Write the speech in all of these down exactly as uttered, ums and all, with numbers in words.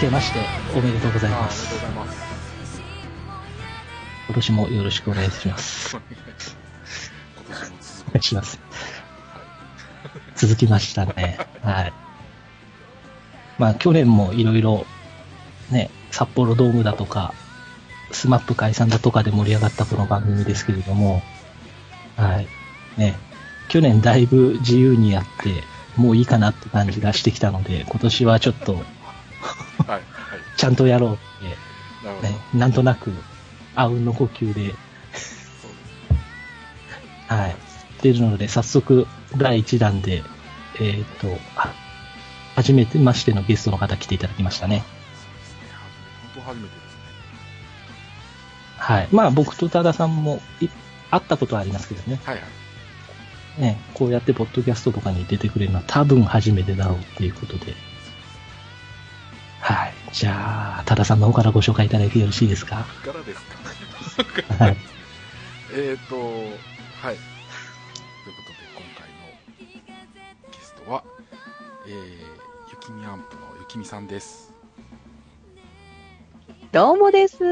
けましておめでとうございます。今年もよろしくお願いします。お願いします。続きましたね。はい、まあ去年もいろいろね、札幌ドームだとかスマップ解散だとかで盛り上がったこの番組ですけれども、はいね、去年だいぶ自由にやってもういいかなって感じがしてきたので、今年はちょっとはい、はい、ちゃんとやろうって、なるほどね、なんとなくあうんの呼吸ではい出るので、早速だいいちだんでえー、っと初めてましてのゲストの方来ていただきましたね。本当初めてですね。はい、まあ僕と多田さんも会ったことはありますけどね。はいはい、ね、こうやってポッドキャストとかに出てくれるのは多分初めてだろうっていうことで、はい、じゃあ多田さんの方からご紹介いただいてよろしいですか？からですか。はい。えっとはい。ということで今回のゲストは、えー、ゆきみアンプのゆきみさんです。どうもです。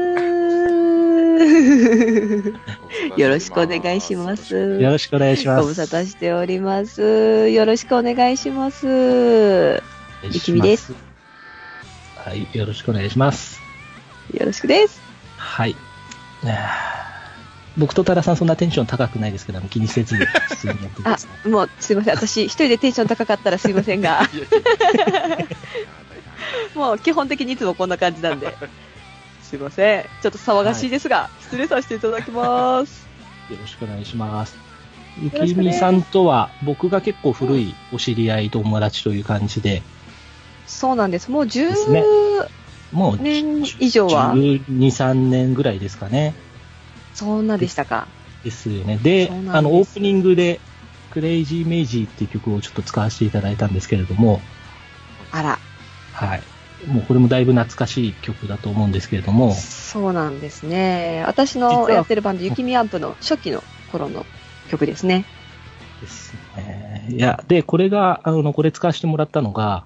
よろしくお願いします。よろしくお願いします。ご無沙汰しております。よろしくお願いします。ゆきみです。はい、よろしくお願いします。よろしくです。はい。僕と多田さんそんなテンション高くないですけども気にせず普通にやってます、ね。あ、もうすいません。私一人でテンション高かったらすいませんが。もう基本的にいつもこんな感じなんで。すいません、ちょっと騒がしいですが、はい、失礼させていただきます。よろしくお願いします。ゆきみさんとは僕が結構古いお知り合いと友達という感じで、そうなんです。もうじゅうねん以上はじゅうに、さんねんぐらいですかね。そんなでしたか。ですよね。で、あのオープニングでクレイジーメイジーっていう曲をちょっと使わせていただいたんですけれども、あら、はい、もうこれもだいぶ懐かしい曲だと思うんですけれども。そうなんですね。私のやってるバンド、ゆきみアンプの初期の頃の曲ですね。ですね。いや、で、これが、あの、これ使わせてもらったのが、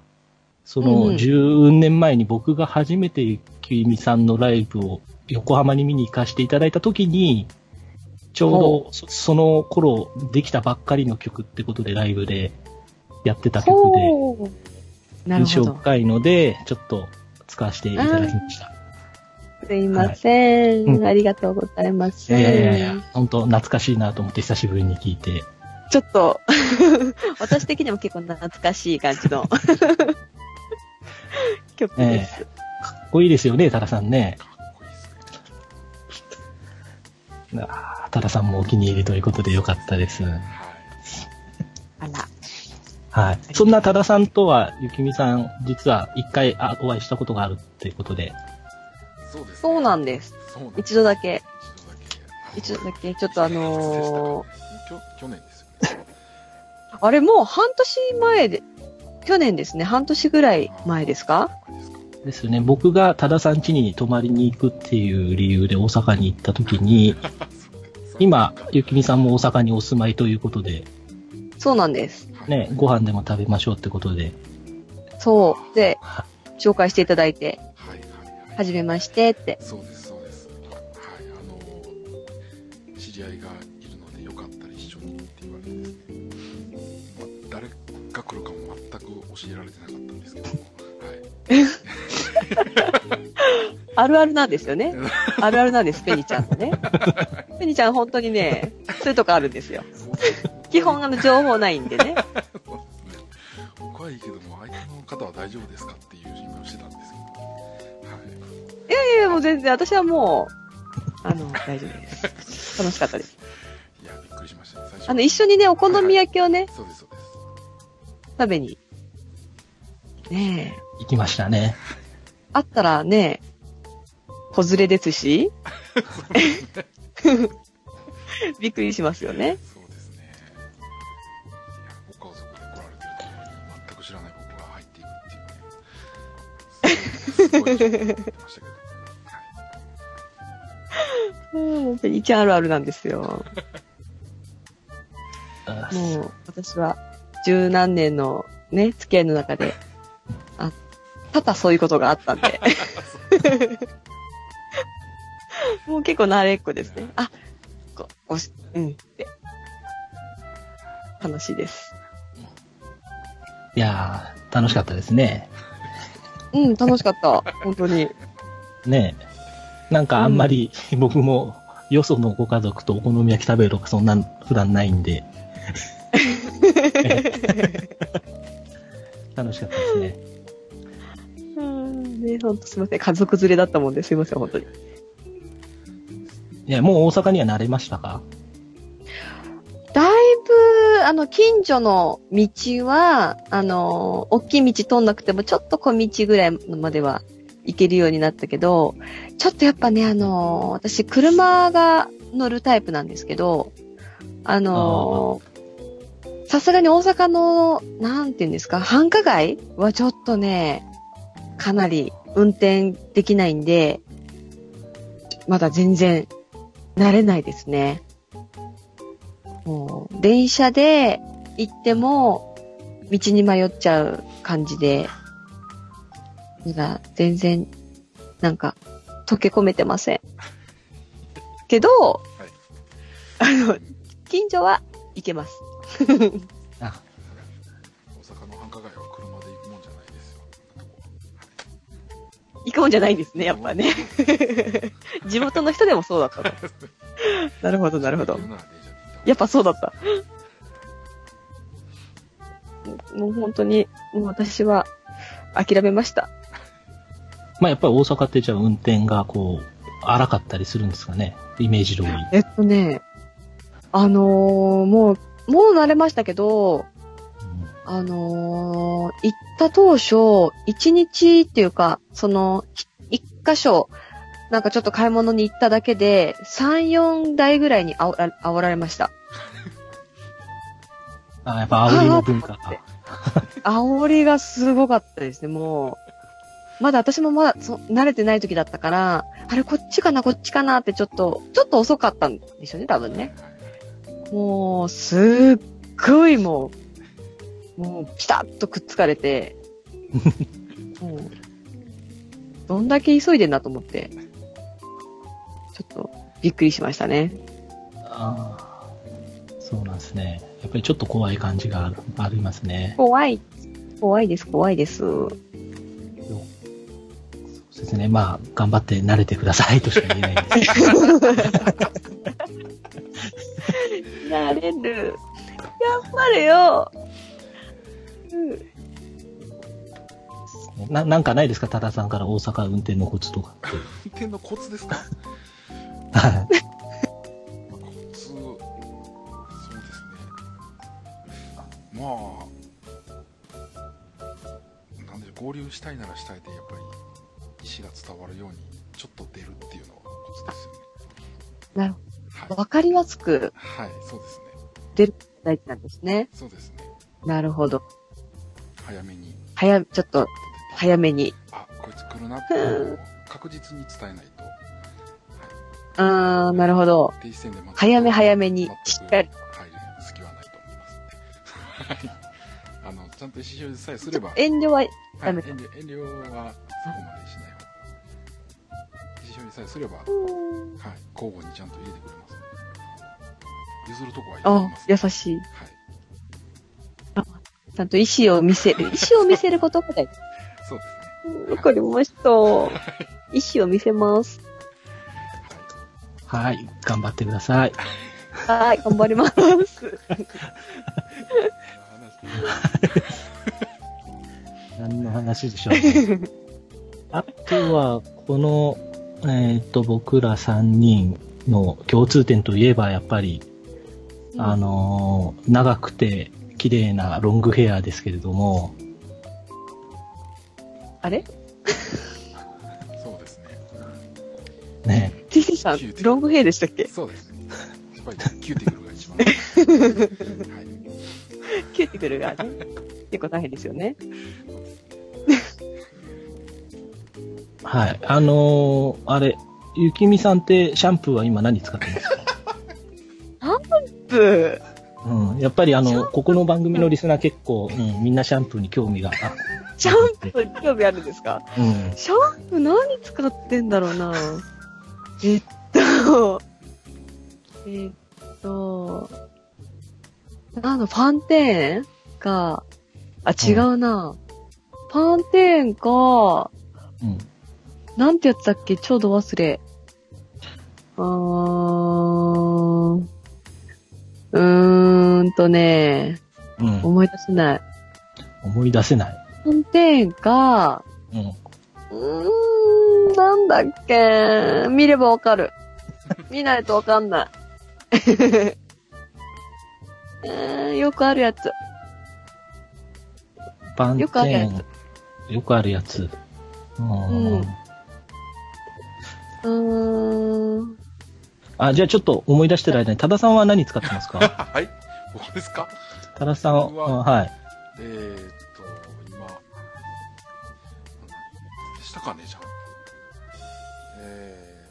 その、じゅうねんまえに僕が初めてゆきみさんのライブを横浜に見に行かせていただいた時に、ちょうどそ、その頃できたばっかりの曲ってことでライブでやってた曲で。印象深いのでちょっと使わせていただきました。すいません、はい、うん、ありがとうございます。いやいやいや、本当懐かしいなと思って久しぶりに聞いて。ちょっと私的にも結構懐かしい感じの曲です、えー。かっこいいですよね、多田さんね。かっこいいですね。あ、多田さんもお気に入りということでよかったです。あら。はい。そんな多田さんとは、ゆきみさん、実は一回あお会いしたことがあるっていうことで。そうです。そうなんです。一度だけ。一度だけ。ちょっとあのー、去年ですよね。あれ、もう半年前で、去年ですね。半年ぐらい前ですか？ですね。僕が多田さん家に泊まりに行くっていう理由で大阪に行った時に、今、ゆきみさんも大阪にお住まいということで。そうなんです。ね、ご飯でも食べましょうってことで。そう。で、紹介していただいて、はいはいはい、はじめましてって。そうです、そうです。はい、あのー、知り合いがいるのでよかったら一緒にって言われてですね、まあ、誰が来るかも全く教えられてなかったんですけども、はい。あるあるなんですよね。あるあるなんです、ペニちゃんのね。ペニちゃん本当にね、そういうとこあるんですよ。基本あの情報ないんでね。僕はいいけども相手の方は大丈夫ですかっていう心配をしてたんですけど、はい、いやいやもう全然私はもうあの大丈夫です。楽しかったです。いやびっくりしました、ね、最初あの一緒にねお好み焼きをね、はいはい、そうですそうです食べにねえ行きましたね。あったらね子連れですしそうですねびっくりしますよね。うん、ペニちゃんあるあるなんですよ。もう私は十何年のね付き合いの中であっ多々そういうことがあったんでもう結構慣れっこですね。あ、こう、おし、うんって楽しいです。いやー楽しかったですね。うん楽しかった本当にねえ、なんかあんまり僕もよそのご家族とお好み焼き食べるとかそんな普段ないんで楽しかったですね。うんね、本当すみません、家族連れだったもんですいません本当に。いやもう大阪には慣れましたか？だいぶあの近所の道はあの大きい道通んなくてもちょっと小道ぐらいまでは行けるようになったけど、ちょっとやっぱねあの私車が乗るタイプなんですけど、あのあさすがに大阪の、なんて言うんですか、繁華街はちょっとね、かなり運転できないんで、まだ全然慣れないですね。もう、電車で行っても、道に迷っちゃう感じで、まだ全然、なんか、溶け込めてません。けど、はい、あの、近所は行けます。あ大阪の繁華街は車で行くもんじゃないですよ。行くもんじゃないですねやっぱね地元の人でもそうだったのなるほどなるほど、やっぱそうだったもう本当にもう私は諦めましたまあやっぱり大阪ってじゃあ運転がこう荒かったりするんですかね、イメージ通り。えっとねあのー、もうもう慣れましたけど、あのー、行った当初、一日っていうか、その、一箇所、なんかちょっと買い物に行っただけで、さん、よんだいぐらいにあおら、あおられました。あ、やっぱ煽りの文化。煽りがすごかったですね、もう。まだ私もまだそ慣れてない時だったから、あれこっちかな、こっちかなってちょっと、ちょっと遅かったんでしょうね、多分ね。もう、すっごいもう、もう、ピタッとくっつかれて、もう、どんだけ急いでんだと思って、ちょっと、びっくりしましたね。ああ、そうなんですね。やっぱりちょっと怖い感じがありますね。怖い、怖いです、怖いです。そうですね、まあ、頑張って慣れてくださいとしか言えないんですなれる。頑張れよ。うん、な、なんかないですか、多田さんから大阪運転のコツとか。運転のコツですか。はい。コツ、そうですね。まあ、なんで合流したいならしたいでやっぱり意思が伝わるようにちょっと出るっていうのがコツですよね。なるほど。わ、はい、かりやすく、はい、そうですね。出る大事なんですね。そうですね。なるほど。早めに。早ちょっと早めに。あ、こいつ来るなって確実に伝えないと。はい、ああ、なるほど。早め早めにしっかり入る隙はないと思います、ね。はい。あのちゃんと意思表示さえすれば。遠慮はダメ、はい。遠慮遠慮はそこまでしない方が。意思表示さえすれば。はい、交互にちゃんと入れてくれます。譲るとこは譲ります、ね。あ、優しい。はい。あ、ちゃんと意思を見せる、意思を見せることくらい。そうですね。わかりました。意思を見せます。はい、はい、頑張ってください。はい、頑張ります。何の話でしょうね。あとはこの。えっと僕らさんにんの共通点といえばやっぱり、うん、あの長くて綺麗なロングヘアですけれども、あれそうですね。ねえ ティーティー さんロングヘアでしたっけ？そうですね。やっぱりキューティクルが一番はい、キューティクルが、ね、結構大変ですよねはい。あのー、あれ、ゆきみさんってシャンプーは今何使ってますか？シャンプー、うん、うん、やっぱりあのここの番組のリスナー結構、うん、みんなシャンプーに興味があってシャンプーに興味あるんですか、うん、シャンプー何使ってんだろうなえっとえっとなんだファンテーンかあ違うな、うん、ファンテーンか、うん、なんてやつだっけちょうど忘れあーうーんとね、うん、思い出せない。思い出せない。ファンテーンか、うん、うーん、なんだっけ、見ればわかる。見ないとわかんない、えー。よくあるやつ。ファンテーン。よくあるやつ。よくあるやつ。うん。うん。うーんあ、じゃあちょっと思い出してる間に、多田さんは何使ってますかはい。僕ですか多田さんは、はい。えー、っと、今、何でしたかね、じゃあ。え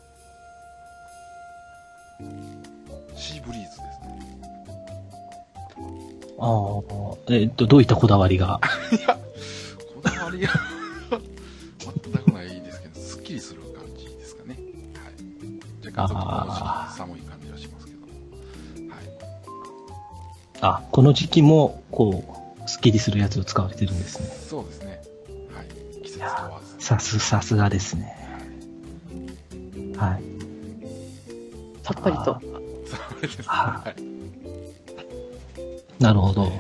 ー、シーブリーズですね。ああ、えー、っと、どういったこだわりがいや、こだわりが全くないですけど、スッキリする感じですかね。はい。若干、寒い感じはしますけど、はい、あこの時期もこうスッキリするやつを使われてるんですね。そうですね、はい、季節問わず、ね、さすさすがですね、はい、はい、さっぱりとそうですね、はい、なるほど、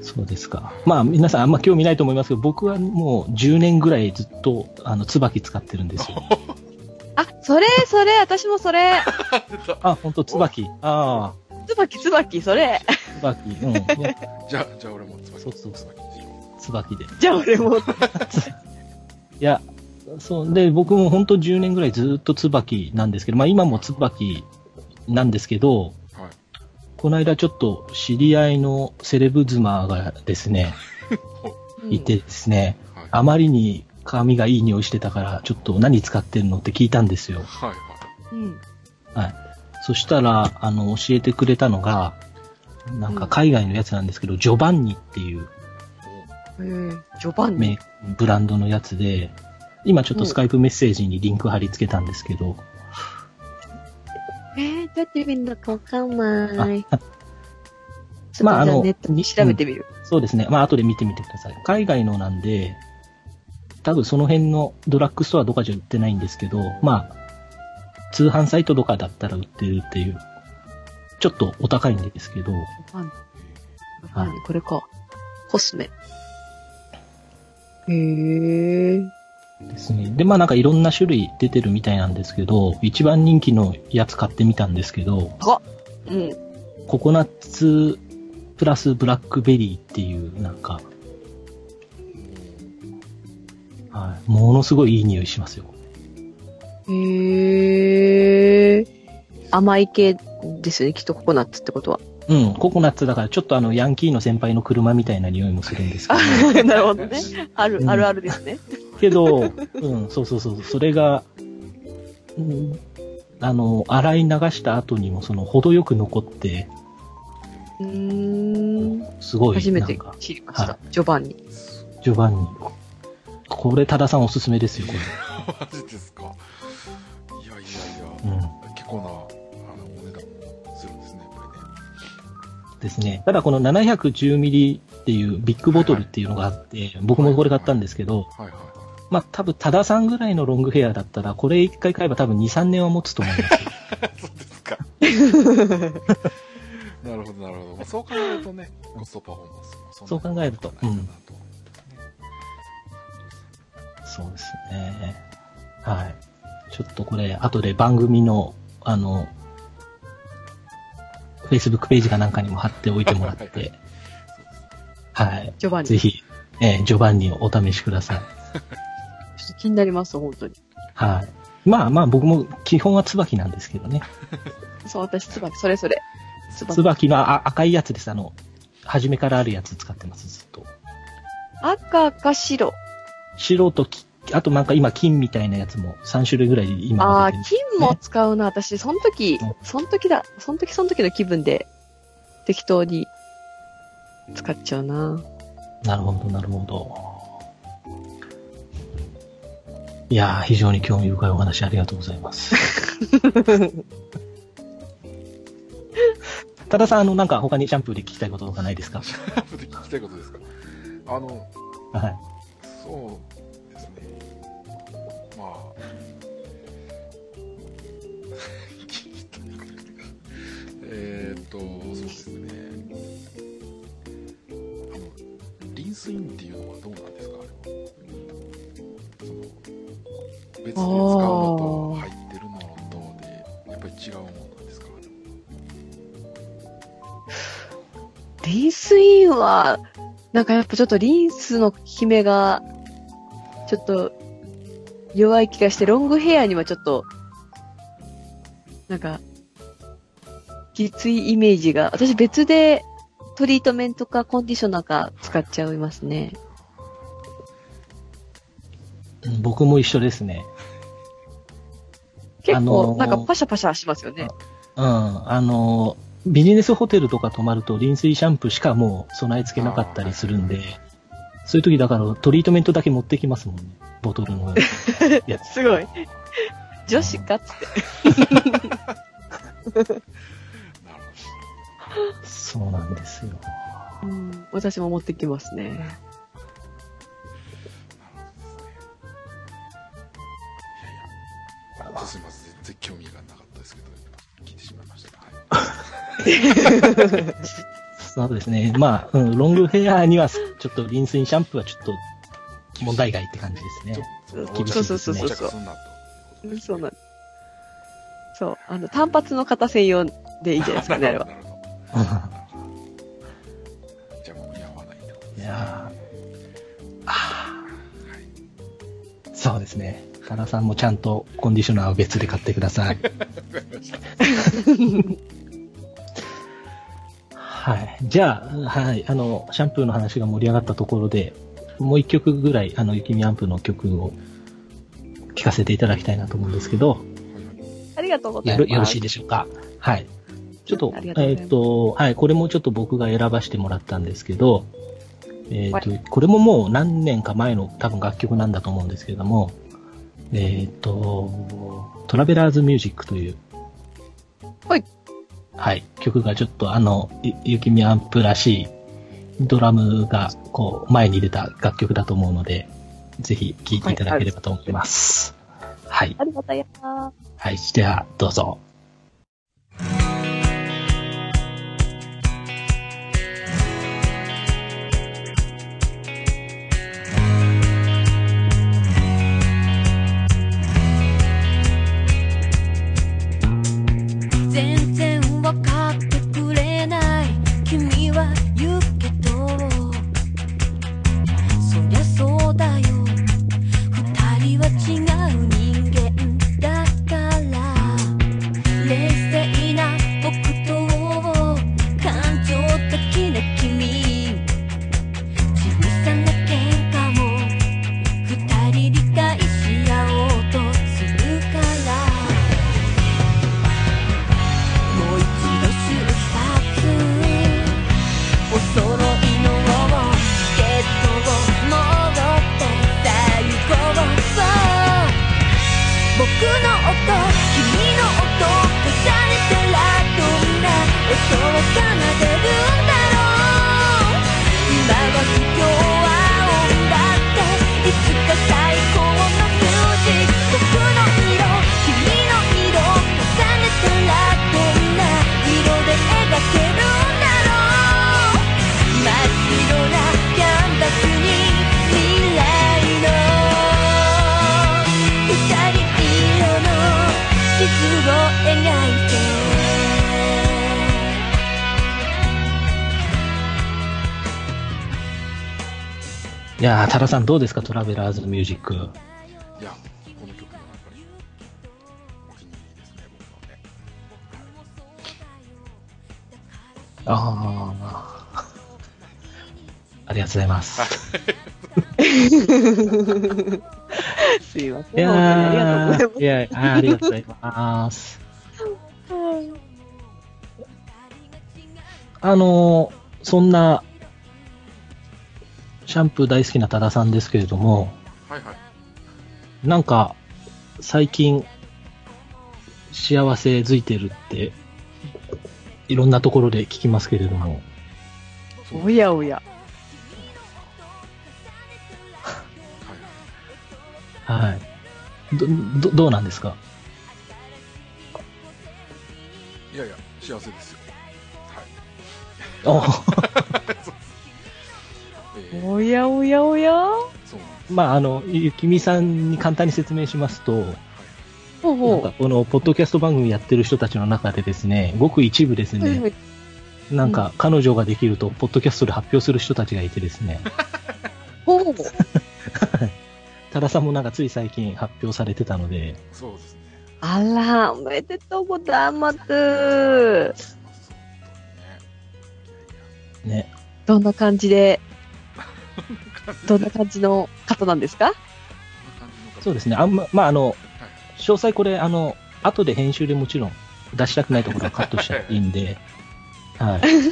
そうですか。まあ皆さんあんま興味ないと思いますけど、僕はもうじゅうねんぐらいずっとあの椿使ってるんですよあ、それそれ、私もそれ。あ、ほんと、椿。ああ。椿、椿、それ。椿、うん。じゃあ、じゃあ俺も椿。そうそう、椿でしょ。椿で。じゃあ俺も。いや、そう、で、僕もほんとじゅうねんぐらいずっと椿なんですけど、まあ今も椿なんですけど、はい、この間ちょっと知り合いのセレブ妻がですね、いてですね、うんはい、あまりに、髪がいい匂いしてたからちょっと何使ってるのって聞いたんですよ。はいはい。うん。はい。そしたらあの教えてくれたのがなんか海外のやつなんですけど、うん、ジョバンニっていう、えー、ジョバンニブランドのやつで、今ちょっとスカイプメッセージにリンク貼り付けたんですけど。うん、えー、どうやって見るのかわかんない。まああのネットに調べてみる。うん、そうですね。まあ後で見てみてください。海外のなんで。多分その辺のドラッグストアとかじゃ売ってないんですけど、まあ、通販サイトとかだったら売ってるっていう、ちょっとお高いんですけど。はい。これか。コスメ。へぇー。ですね。で、まあなんかいろんな種類出てるみたいなんですけど、一番人気のやつ買ってみたんですけど、あうん。ココナッツプラスブラックベリーっていう、なんか、はい、ものすごいいい匂いしますよ。へー。甘い系ですね、きっとココナッツってことは。うん、ココナッツだからちょっとあのヤンキーの先輩の車みたいな匂いもするんですけど。なるほどね。ある、うん、あるあるですね。けど、うん、そうそうそう、それが、うん、あの洗い流した後にもその程よく残って、うーん、すごい初めて知りました。はい、ジョバンニ。ジョバンニ。これ多田さんおすすめですよこれ。マジですか。いやいやいや、うん、結構なあのお値段するんですねこれね。ですね。ただこの ななひゃくじゅうミリ っていうビッグボトルっていうのがあって、はいはい、僕もこれ買ったんですけど、はいはいはいはい、まあ多分多田さんぐらいのロングヘアだったらこれ一回買えば多分 にさんねんは持つと思います。そうですか。なるほどなるほど。そう考えるとね、コストパフォーマンスもそんなにないかなと。そう考えると。うんそうですね。はい。ちょっとこれ、後で番組の、あの、Facebook ページかなんかにも貼っておいてもらって、はい。ジョバンニ。ぜひ、えー、ジョバンニをお試しください。ちょっと気になります、本当に。はい。まあまあ、僕も基本は椿なんですけどね。そう、私、椿、それそれ。椿, 椿のあ赤いやつです。あの、初めからあるやつ使ってます、ずっと。赤か白。白とき、あとなんか今金みたいなやつもさんしゅるいぐらい今出てるんです、ね。ああ、金も使うな。私、その時、その時だ、その時その時の気分で適当に使っちゃうな。なるほどなるほど。いやー、非常に興味深いお話ありがとうございます。多田さん、あのなんか他にシャンプーで聞きたいこととかないですか？シャンプーで聞きたいことですか？あの、はい、そうですね。まあえーっとそうですね。あのリンスインっていうのはどうなんですか？あれはその別に使うのと入ってるのとでやっぱり違うもの。リンスインはなんかやっぱちょっとリンスの効き目がちょっと弱い気がして、ロングヘアにはちょっとなんかきついイメージが、私別でトリートメントかコンディショナーか使っちゃいますね。僕も一緒ですね。結構、あのー、なんかパシャパシャしますよね。うん、あのービジネスホテルとか泊まるとリンスインシャンプーしかもう備え付けなかったりするんで、そういう時だからトリートメントだけ持ってきますもんね、ボトルのやつ。すごい。女子かっつって。そうなんですよ。うん、私も持ってきますね。すみません、全然興味がなかったですけど、聞いてしまいました。はい。そうですね。まあ、うん、ロングヘアにはちょっとリンスインシャンプーはちょっと問題外って感じですね。厳しいですね。そうそうそうそう。そうなん。そう、あの単発の方専用でいいじゃないですかね。あれは。じゃあもうやわないと。いやー、ああ、はい。そうですね。多田さんもちゃんとコンディショナーを別で買ってください。はい、じゃあ、はい、あのシャンプーの話が盛り上がったところで、もう一曲ぐらいあの雪見アンプの曲を聴かせていただきたいなと思うんですけど、ありがとうございます。よろしいでしょうか。はい、ちょっとえーと、はい、これもちょっと僕が選ばせてもらったんですけど、えーと、これももう何年か前の多分楽曲なんだと思うんですけれども、えーとトラベラーズミュージックという。はい。はい。曲がちょっとあの、ゆきみアンプらしいドラムがこう前に出た楽曲だと思うので、ぜひ聴いていただければと思います。はい。はい、ありがとうございます。はい。では、どうぞ。いやー、多田さんどうですか、トラベラーズミュージック。いや、この曲もやっぱりお気に入りですね、僕はね。ああ、ありがとうございます。すいません。いやー、ありがとうございます。いや、ありがとうございます。あのー、そんなシャンプー大好きな多田さんですけれども、はいはい、なんか最近幸せづいてるっていろんなところで聞きますけれども、おやおやはい、ど, ど, どうなんですか。いやいや幸せですよ、はい、お, おやおやおや。そうなんです。まああのゆきみさんに簡単に説明しますと、はい、なんかこのポッドキャスト番組やってる人たちの中でですね、ごく一部ですね、うん、なんか彼女ができるとポッドキャストで発表する人たちがいてですねほう多田さんもなんかつい最近発表されてたので。そうですね。あら、おめでとうございます。ね。どんな感じで、どんな感じの方なんですか？そうですね。あんま、まああの、はい、詳細これあの後で編集でもちろん出したくないところはカットしちゃっていいんで。はい。そうですね、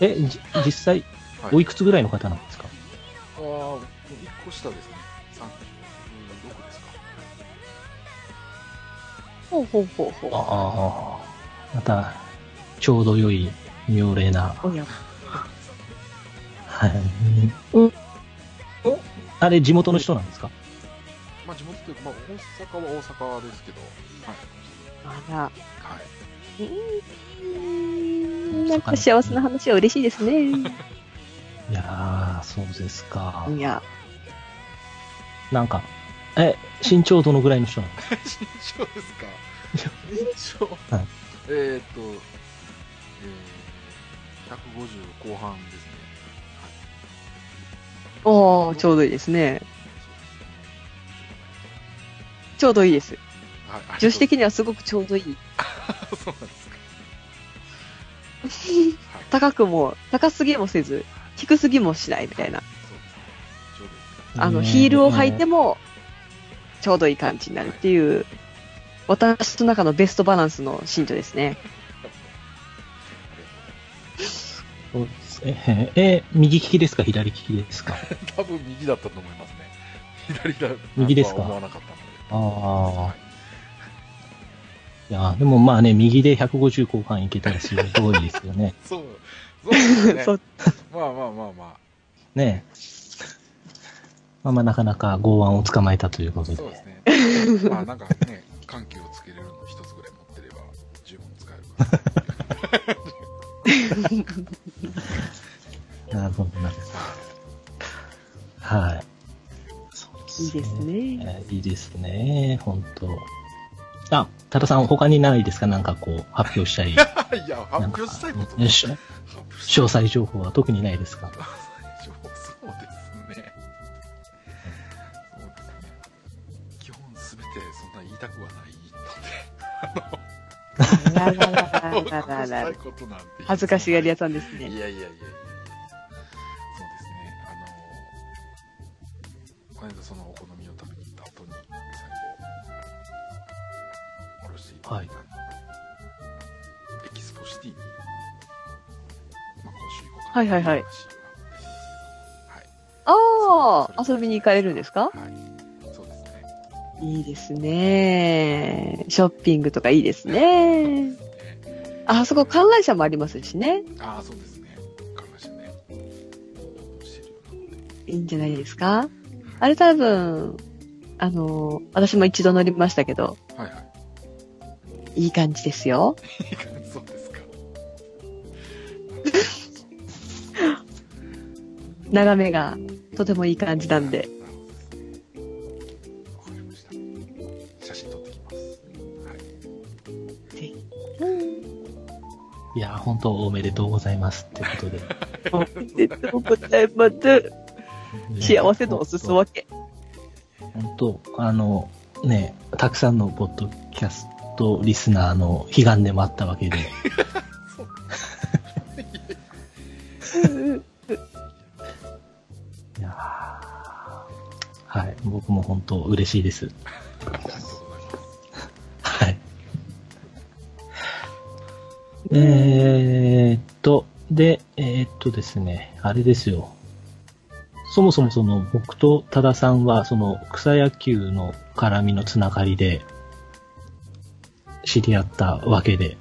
え、じ実際、はい、おいくつぐらいの方なんですか？ああ、もういっこ下ですね。ほうほうほうほう。ああ、またちょうど良い妙齢な。はい。うん。あれ地元の人なんですか？まあ地元というか、まあ大阪は大阪ですけど。はい。あら。はい。うん。なんか幸せな話は嬉しいですね。いやー、そうですか。いや。なんか。え、身長どのぐらいの人なの？身長ですか？身長、はい、えー、っと、えー、ひゃくごじゅう後半ですね。おー、ちょうどいいですね。ちょうどいいです。はい、女子的にはすごくちょうどいい。そうなんですか。高くも、高すぎもせず、低すぎもしないみたいな。はい、そうですね、ちょうどいい。あの、ヒールを履いても、ちょうどいい感じになるっていう、私の中のベストバランスの身長ですね。そうですね。え、右利きですか左利きですか？多分右だったと思いますね。左だとは思わなかったので。ああ。いや、でもまあね、右でひゃくごじゅう後半いけたらすごいですよね。そう。そうですね。そう。まあまあまあまあ。ねえ。まあ、まあなかなか剛腕を捕まえたということで。そうですね。まあなんかね、緩急をつけれるの一つぐらい持ってれば十分使えるから。なるほどな。はい。そうですね。いいですね。いいですね。本当。あ、多田さん他にないですか？なんかこう発表したい。いや発表したいこと。詳細情報は特にないですか？恥ずかしがり屋さんですね。いやいやいやいや。そうですね。あのこの間そのお好みを食べに行った後に最後おろしていただいた、はい、エキスポシティに、まあ、今週行こうかなという話、はいはいはい。はい、ああ遊びに行かれるんですか？はい。いいですね。ショッピングとかいいですね。あそこ観覧車もありますしね。ああ、そうですね。観覧車ね。いいんじゃないですか。あれ多分、あの、私も一度乗りましたけど。はいはい。いい感じですよ。いい感じ、そうですか。眺めがとてもいい感じなんで。いや本当おめでとうございますってことで。おめでとうございます。幸せのおすすわけ。本当あのね、たくさんのポッドキャストリスナーの悲願でもあったわけで。いやはい僕も本当嬉しいです。えーっと、で、えーっとですね、あれですよ。そもそもその僕と多田さんはその草野球の絡みのつながりで知り合ったわけで、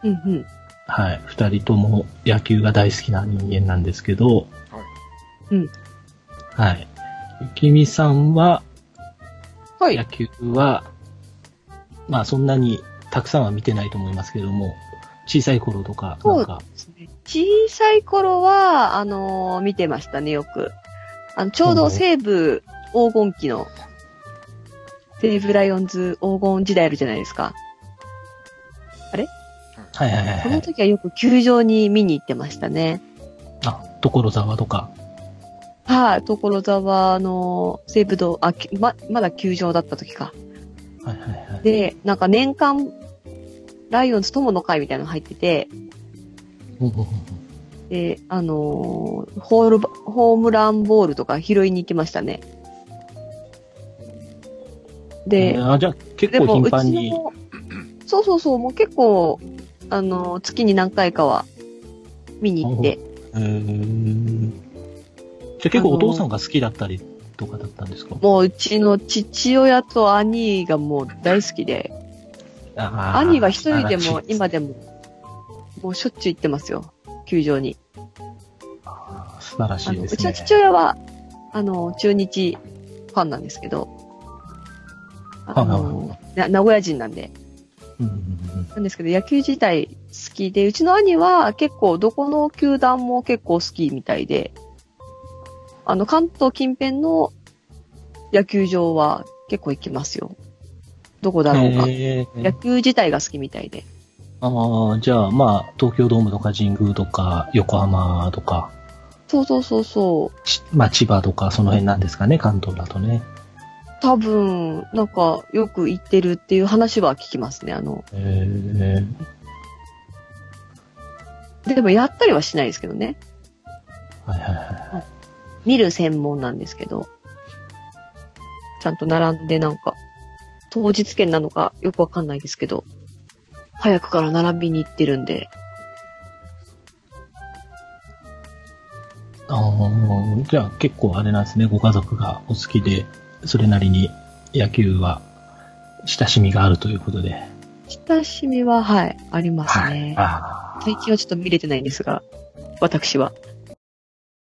はい、うんうん、はい、ふたりとも野球が大好きな人間なんですけど、はい、うん、はい、雪見さんは、はい、野球はまあそんなにたくさんは見てないと思いますけども、小さい頃とかなんか、そうですね、小さい頃はあのー、見てましたね、よく。あのちょうど西武黄金期の西武ライオンズ黄金時代あるじゃないですか。あれ？はいはいはい、はい。その時はよく球場に見に行ってましたね。あ、所沢とか。はい、あ、所沢の西武道あままだ球場だった時か。はいはいはい。でなんか年間ライオンズ友の会みたいなの入ってて、で、あのー、ホール、ホームランボールとか拾いに行きましたね。で、あ、じゃあ結構頻繁に。そうそうそう、もう結構、あのー、月に何回かは見に行って。へー。じゃあ結構お父さんが好きだったりとかだったんですか？あのー、もううちの父親と兄がもう大好きで、兄は一人でも今でももうしょっちゅう行ってますよ、球場に。あ、素晴らしいですね。うちの父親はあの中日ファンなんですけど、あの名古屋人なんで、うんうんうん、なんですけど野球自体好きで、うちの兄は結構どこの球団も結構好きみたいで、あの関東近辺の野球場は結構行きますよ。どこだろうか。野球自体が好きみたいで。ああ、じゃあまあ東京ドームとか神宮とか横浜とか。そうそうそうそう。まあ千葉とかその辺なんですかね、関東だとね。多分なんかよく行ってるっていう話は聞きますね、あの。へえ。でもやったりはしないですけどね。はいはいはい。見る専門なんですけど、ちゃんと並んでなんか。当日券なのかよくわかんないですけど、早くから並びに行ってるんで。ああ、じゃあ結構あれなんですね、ご家族がお好きで、それなりに野球は親しみがあるということで。親しみは、はい、ありますね。はい、あ、最近はちょっと見れてないんですが、私は。